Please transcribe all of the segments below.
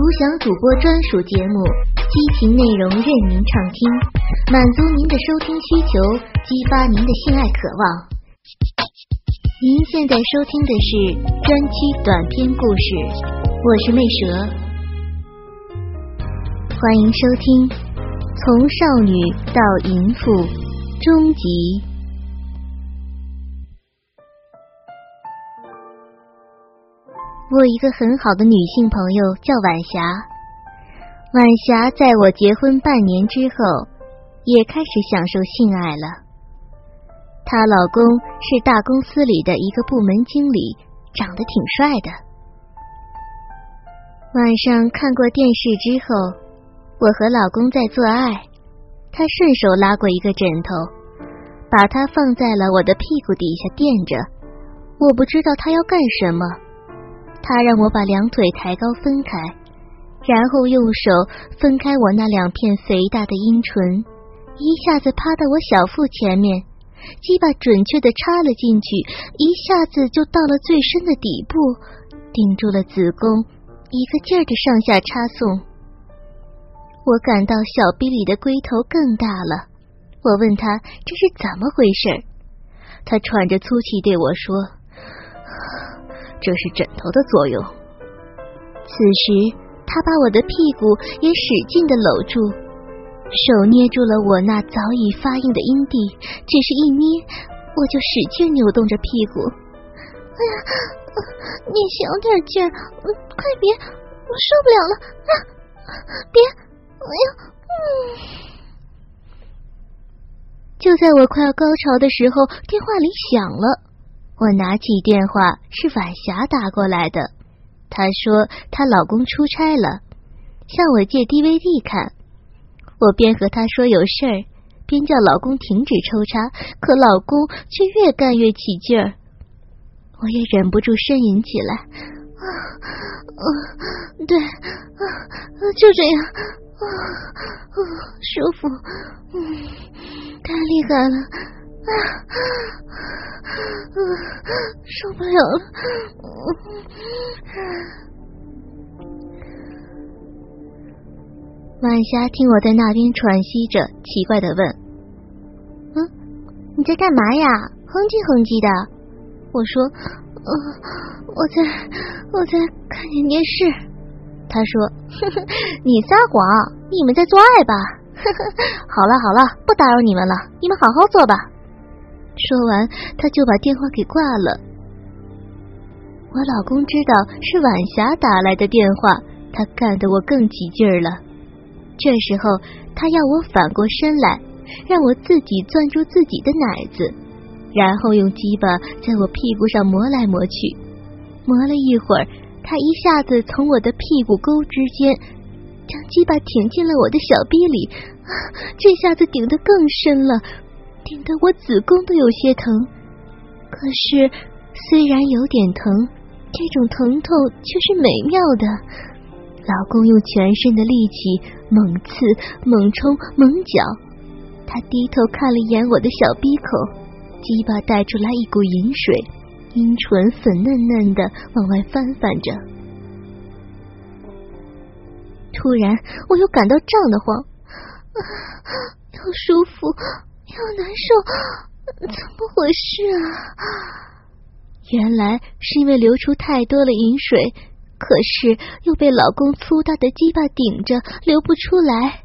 独享主播专属节目，激情内容任您畅听，满足您的收听需求，激发您的性爱渴望。您现在收听的是专区短篇故事，我是魅蛇，欢迎收听《从少女到淫妇》终极。我一个很好的女性朋友叫晚霞，晚霞在我结婚半年之后也开始享受性爱了。她老公是大公司里的一个部门经理，长得挺帅的。晚上看过电视之后，我和老公在做爱，他顺手拉过一个枕头，把它放在了我的屁股底下垫着。我不知道他要干什么，他让我把两腿抬高分开，然后用手分开我那两片肥大的阴唇，一下子趴到我小腹前面，鸡巴准确地插了进去，一下子就到了最深的底部，顶住了子宫，一个劲儿地上下插送。我感到小臂里的龟头更大了，我问他这是怎么回事，他喘着粗气对我说，这是枕头的作用。此时他把我的屁股也使劲地搂住，手捏住了我那早已发硬的阴蒂，只是一捏我就使劲扭动着屁股。哎呀，你小点劲儿，快别，我受不了了啊！别，哎呀，就在我快要高潮的时候，电话铃响了。我拿起电话，是晚霞打过来的。她说她老公出差了，向我借 DVD 看。我边和她说有事儿，边叫老公停止抽插，可老公却越干越起劲儿。我也忍不住呻吟起来。对，就这样，舒服，太厉害了。受不了了。晚霞听我在那边喘息着，奇怪地问，你在干嘛呀，哼唧哼唧的。我说，我在看见电视。他说，你撒谎，你们在做爱吧。好了，不打扰你们了，你们好好做吧。说完他就把电话给挂了。我老公知道是晚霞打来的电话，他干得我更起劲儿了。这时候他要我反过身来，让我自己攥住自己的奶子，然后用鸡巴在我屁股上磨来磨去。磨了一会儿，他一下子从我的屁股沟之间将鸡巴挺进了我的小逼里，这下子顶得更深了，顶得我子宫都有些疼。可是虽然有点疼，这种疼痛却是美妙的。老公用全身的力气猛刺猛冲猛搅，他低头看了一眼我的小逼口，鸡巴带出来一股淫水，阴唇粉嫩嫩的往外翻翻着。突然我又感到胀得慌，又舒服又难受，怎么回事啊？原来是因为流出太多了饮水，可是又被老公粗大的鸡巴顶着流不出来，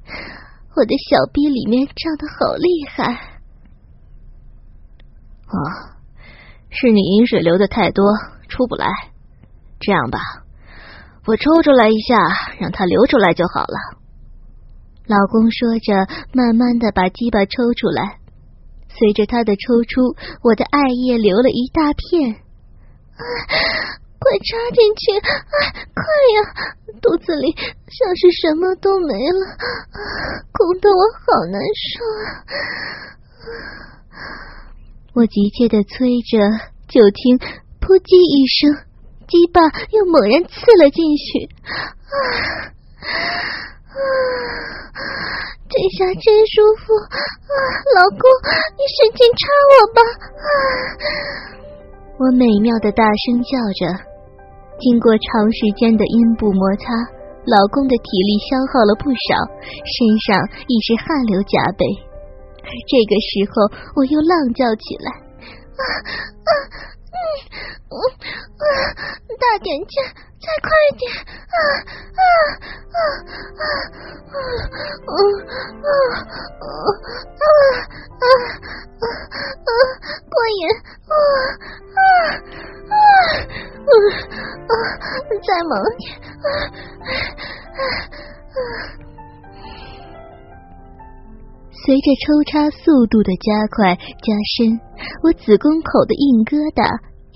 我的小逼里面胀得好厉害。是你饮水流得太多出不来，这样吧，我抽出来一下，让它流出来就好了。老公说着慢慢的把鸡巴抽出来，随着他的抽出，我的爱液流了一大片。快插进去，快呀，肚子里像是什么都没了，哭得我好难受。我急切的催着，就听扑叽一声，鸡巴又猛然刺了进去。这下真舒服啊！老公，你使劲插我吧！我美妙的大声叫着。经过长时间的阴部摩擦，老公的体力消耗了不少，身上已是汗流浃背。这个时候，我又浪叫起来：“大点劲，再快点！过瘾！再猛点！”随着抽插速度的加快加深，我子宫口的硬疙瘩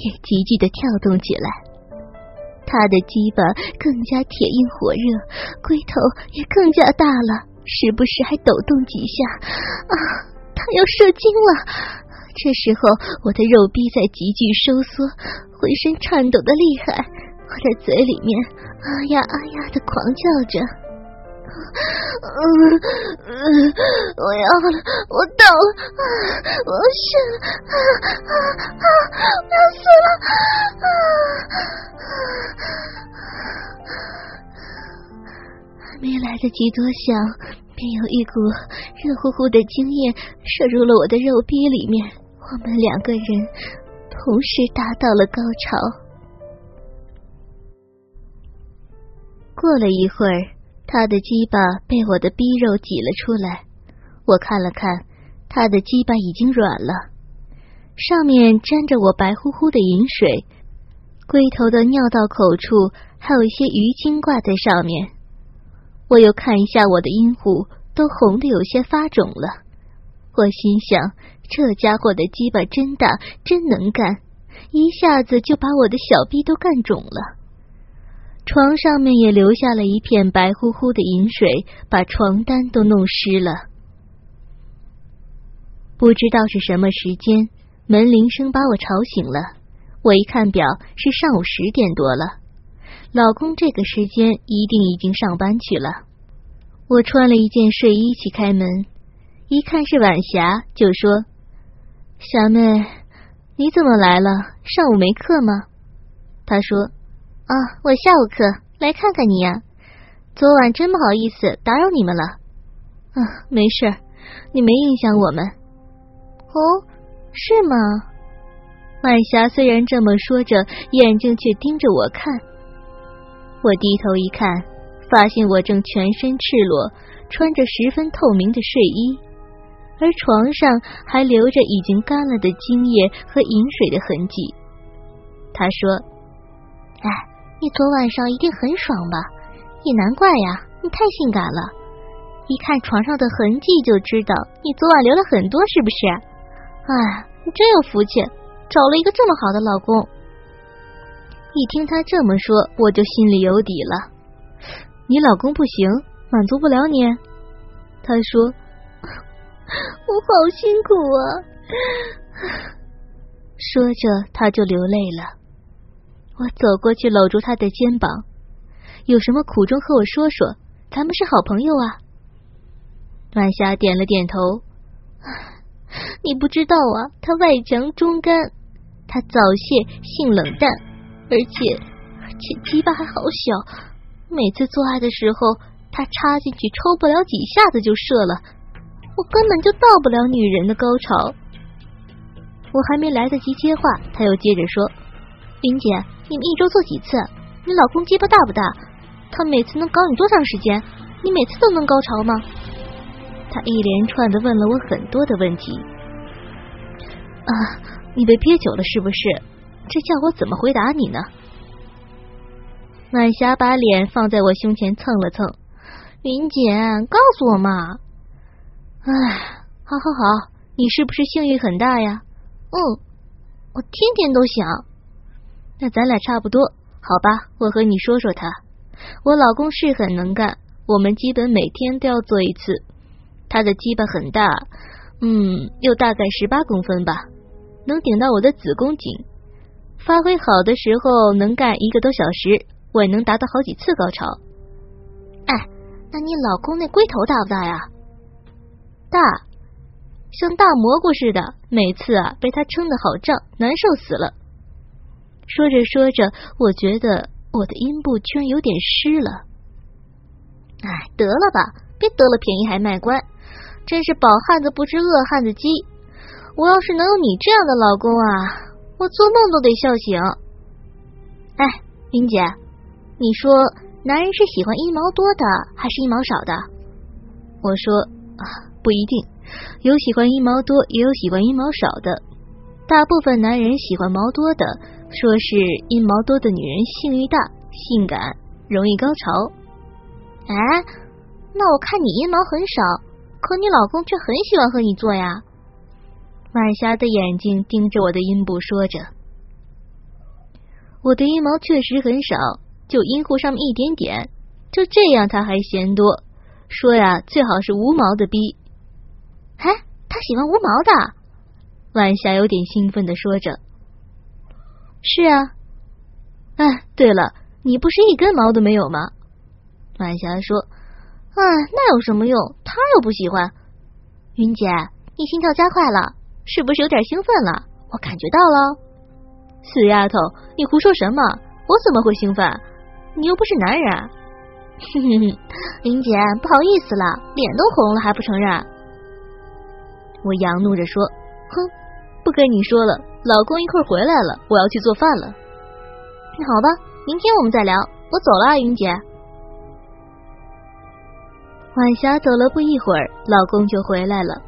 也急剧的跳动起来，他的鸡巴更加铁硬火热，龟头也更加大了，时不时还抖动几下。啊，他要射精了！这时候我的肉壁在急剧收缩，浑身颤抖的厉害，我在嘴里面啊呀啊呀的狂叫着。我要了，我到了，我死了，我要死了！没来得及多想，便有一股热乎乎的精液射入了我的肉壁里面，我们两个人同时达到了高潮。过了一会儿，他的鸡巴被我的逼肉挤了出来，我看了看，他的鸡巴已经软了，上面沾着我白乎乎的饮水，龟头的尿道口处还有一些鱼精挂在上面。我又看一下我的阴户，都红得有些发肿了。我心想，这家伙的鸡巴真大，真能干，一下子就把我的小逼都干肿了。床上面也留下了一片白乎乎的饮水，把床单都弄湿了。不知道是什么时间，门铃声把我吵醒了。我一看表，是上午10点多了，老公这个时间一定已经上班去了。我穿了一件睡衣去开门，一看是晚霞，就说：“霞妹，你怎么来了？上午没课吗？”她说：“啊，我下午课来看看你呀，昨晚真不好意思打扰你们了。”“啊，没事，你没影响我们。”“哦，是吗？”晚霞虽然这么说着，眼睛却盯着我看。我低头一看，发现我正全身赤裸，穿着十分透明的睡衣，而床上还留着已经干了的精液和饮水的痕迹。她说：“哎，你昨晚上一定很爽吧？也难怪呀，你太性感了，一看床上的痕迹就知道你昨晚流了很多，是不是？哎，你真有福气，找了一个这么好的老公。”一听他这么说，我就心里有底了。“你老公不行，满足不了你？”他说：“我好辛苦啊。”说着他就流泪了。我走过去搂住他的肩膀：“有什么苦衷和我说说，咱们是好朋友啊。”晚霞点了点头：“你不知道啊，他外强中干，他早泄，性冷淡，而且鸡巴还好小，每次做爱的时候，他插进去抽不了几下子就射了，我根本就到不了女人的高潮。”我还没来得及接话，他又接着说：“云姐，你们一周做几次？你老公鸡巴大不大？他每次能搞你多长时间？你每次都能高潮吗？”他一连串的问了我很多的问题。“啊，你被憋久了是不是？这叫我怎么回答你呢？”晚霞把脸放在我胸前蹭了蹭：“云姐，告诉我嘛。”“哎，好，你是不是性欲很大呀？”“嗯，我天天都想。”“那咱俩差不多，好吧，我和你说说他。我老公是很能干，我们基本每天都要做一次。他的鸡巴很大，有大概18公分吧，能顶到我的子宫颈。发挥好的时候能干1个多小时，我也能达到好几次高潮。”“哎，那你老公那龟头大不大呀？”“大，像大蘑菇似的，每次啊被他撑得好胀，难受死了。”说着说着，我觉得我的阴部居然有点湿了，哎，得了吧，别得了便宜还卖乖，真是饱汉子不知饿汉子饥。我要是能有你这样的老公啊，我做梦都得笑醒。哎，云姐，你说男人是喜欢一毛多的还是一毛少的？我说不一定，有喜欢一毛多，也有喜欢一毛少的。大部分男人喜欢毛多的，说是一毛多的女人性欲大、性感，容易高潮。哎，那我看你一毛很少，可你老公却很喜欢和你做呀。晚霞的眼睛盯着我的阴部，说着：“我的阴毛确实很少，就阴户上面一点点，就这样他还嫌多，说呀最好是无毛的逼。”哎，他喜欢无毛的。晚霞有点兴奋的说着：“是啊，哎，对了，你不是一根毛都没有吗？”晚霞说：“哎，那有什么用？他又不喜欢。”云姐，你心跳加快了。是不是有点兴奋了？我感觉到了。死丫头，你胡说什么？我怎么会兴奋？你又不是男人。哼哼哼，林姐，不好意思了，脸都红了还不承认。我扬怒着说：“哼，不跟你说了，老公一会儿回来了，我要去做饭了。”那好吧，明天我们再聊。我走了啊，云姐。晚霞走了不一会儿，老公就回来了。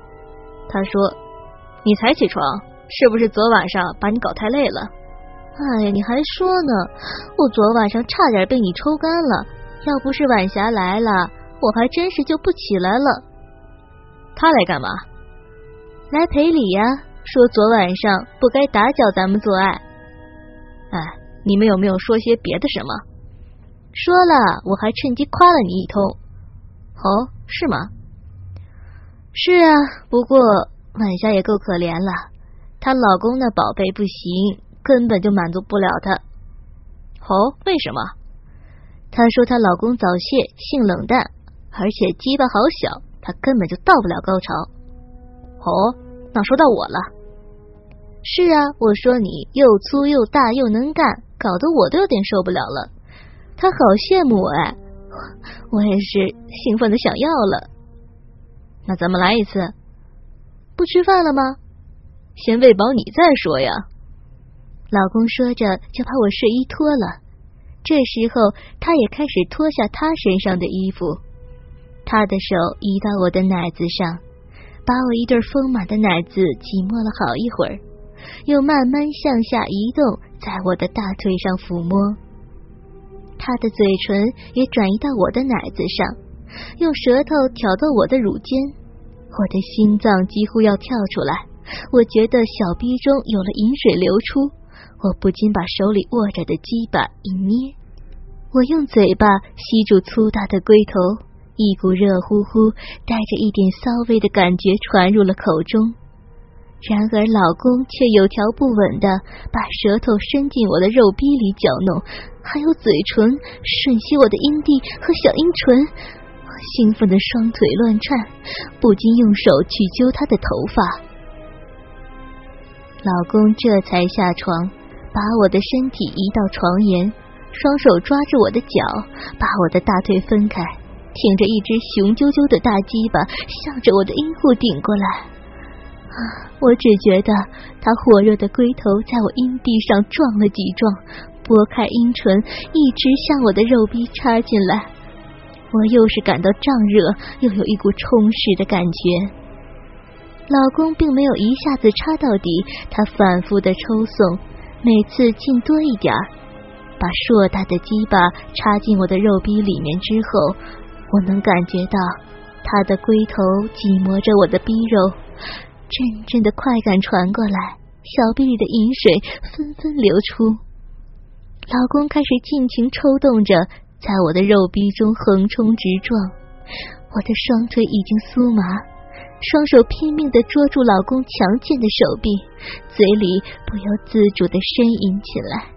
他说：“你才起床，是不是昨晚上把你搞太累了？”哎呀，你还说呢，我昨晚上差点被你抽干了，要不是晚霞来了，我还真是就不起来了。他来干嘛？来赔礼呀，说昨晚上不该打搅咱们做爱。哎，你们有没有说些别的什么？说了，我还趁机夸了你一通。哦，是吗？是啊，不过晚霞也够可怜了，她老公那宝贝不行，根本就满足不了她。哦，为什么？她说她老公早泄，性冷淡，而且鸡巴好小，她根本就到不了高潮。哦，那说到我了。是啊，我说你又粗又大又能干，搞得我都有点受不了了。她好羡慕我哎，我也是兴奋的想要了。那咱们来一次。不吃饭了吗？先喂饱你再说呀。老公说着就把我睡衣脱了，这时候他也开始脱下他身上的衣服，他的手移到我的奶子上，把我一对丰满的奶子挤摸了好一会儿，又慢慢向下移动，在我的大腿上抚摸，他的嘴唇也转移到我的奶子上，用舌头挑逗我的乳尖。我的心脏几乎要跳出来，我觉得小臂中有了饮水流出，我不禁把手里握着的鸡巴一捏，我用嘴巴吸住粗大的龟头，一股热乎乎带着一点骚味的感觉传入了口中。然而老公却有条不紊地把舌头伸进我的肉壁里搅弄，还有嘴唇吮吸我的阴蒂和小阴唇，兴奋的双腿乱颤，不禁用手去揪他的头发。老公这才下床，把我的身体移到床沿，双手抓着我的脚，把我的大腿分开，挺着一只雄赳赳的大鸡巴向着我的阴户顶过来。我只觉得他火热的龟头在我阴蒂上撞了几撞，拨开阴唇一直向我的肉壁插进来，我又是感到胀热，又有一股充实的感觉。老公并没有一下子插到底，他反复的抽送，每次进多一点，把硕大的鸡巴插进我的肉壁里面之后，我能感觉到他的龟头挤磨着我的逼肉，阵阵的快感传过来，小臂里的饮水纷纷流出。老公开始尽情抽动着，在我的肉壁中横冲直撞，我的双腿已经酥麻，双手拼命地捉住老公强健的手臂，嘴里不由自主地呻吟起来。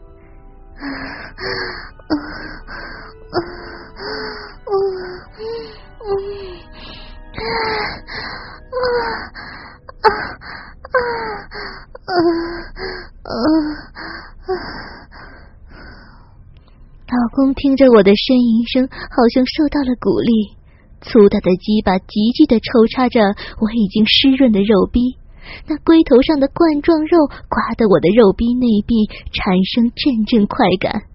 老公听着我的呻吟声，好像受到了鼓励，粗大的鸡巴急急地抽插着我已经湿润的肉壁，那龟头上的冠状肉刮得我的肉壁内壁产生阵阵快感。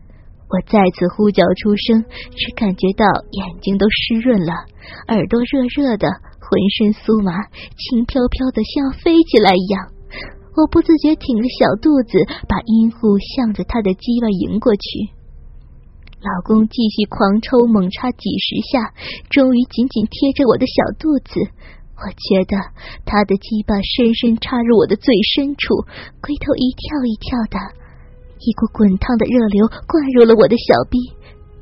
我再次呼叫出声，只感觉到眼睛都湿润了，耳朵热热的，浑身酥麻，轻飘飘的像飞起来一样。我不自觉挺着小肚子，把阴户向着他的鸡巴迎过去。老公继续狂抽猛插几十下，终于紧紧贴着我的小肚子。我觉得他的鸡巴深深插入我的最深处，龟头一跳一跳的，一股滚烫的热流灌入了我的小臂，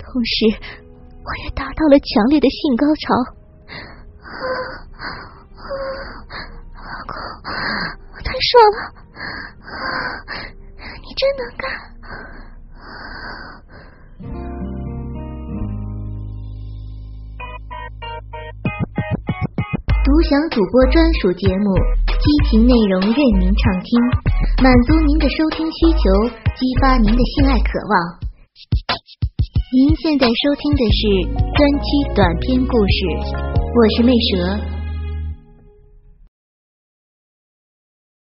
同时我也达到了强烈的性高潮。老公，太爽了，你真能干。独享主播专属节目，激情内容任您畅听，满足您的收听需求，激发您的性爱渴望。您现在收听的是专区短篇故事，我是魅蛇。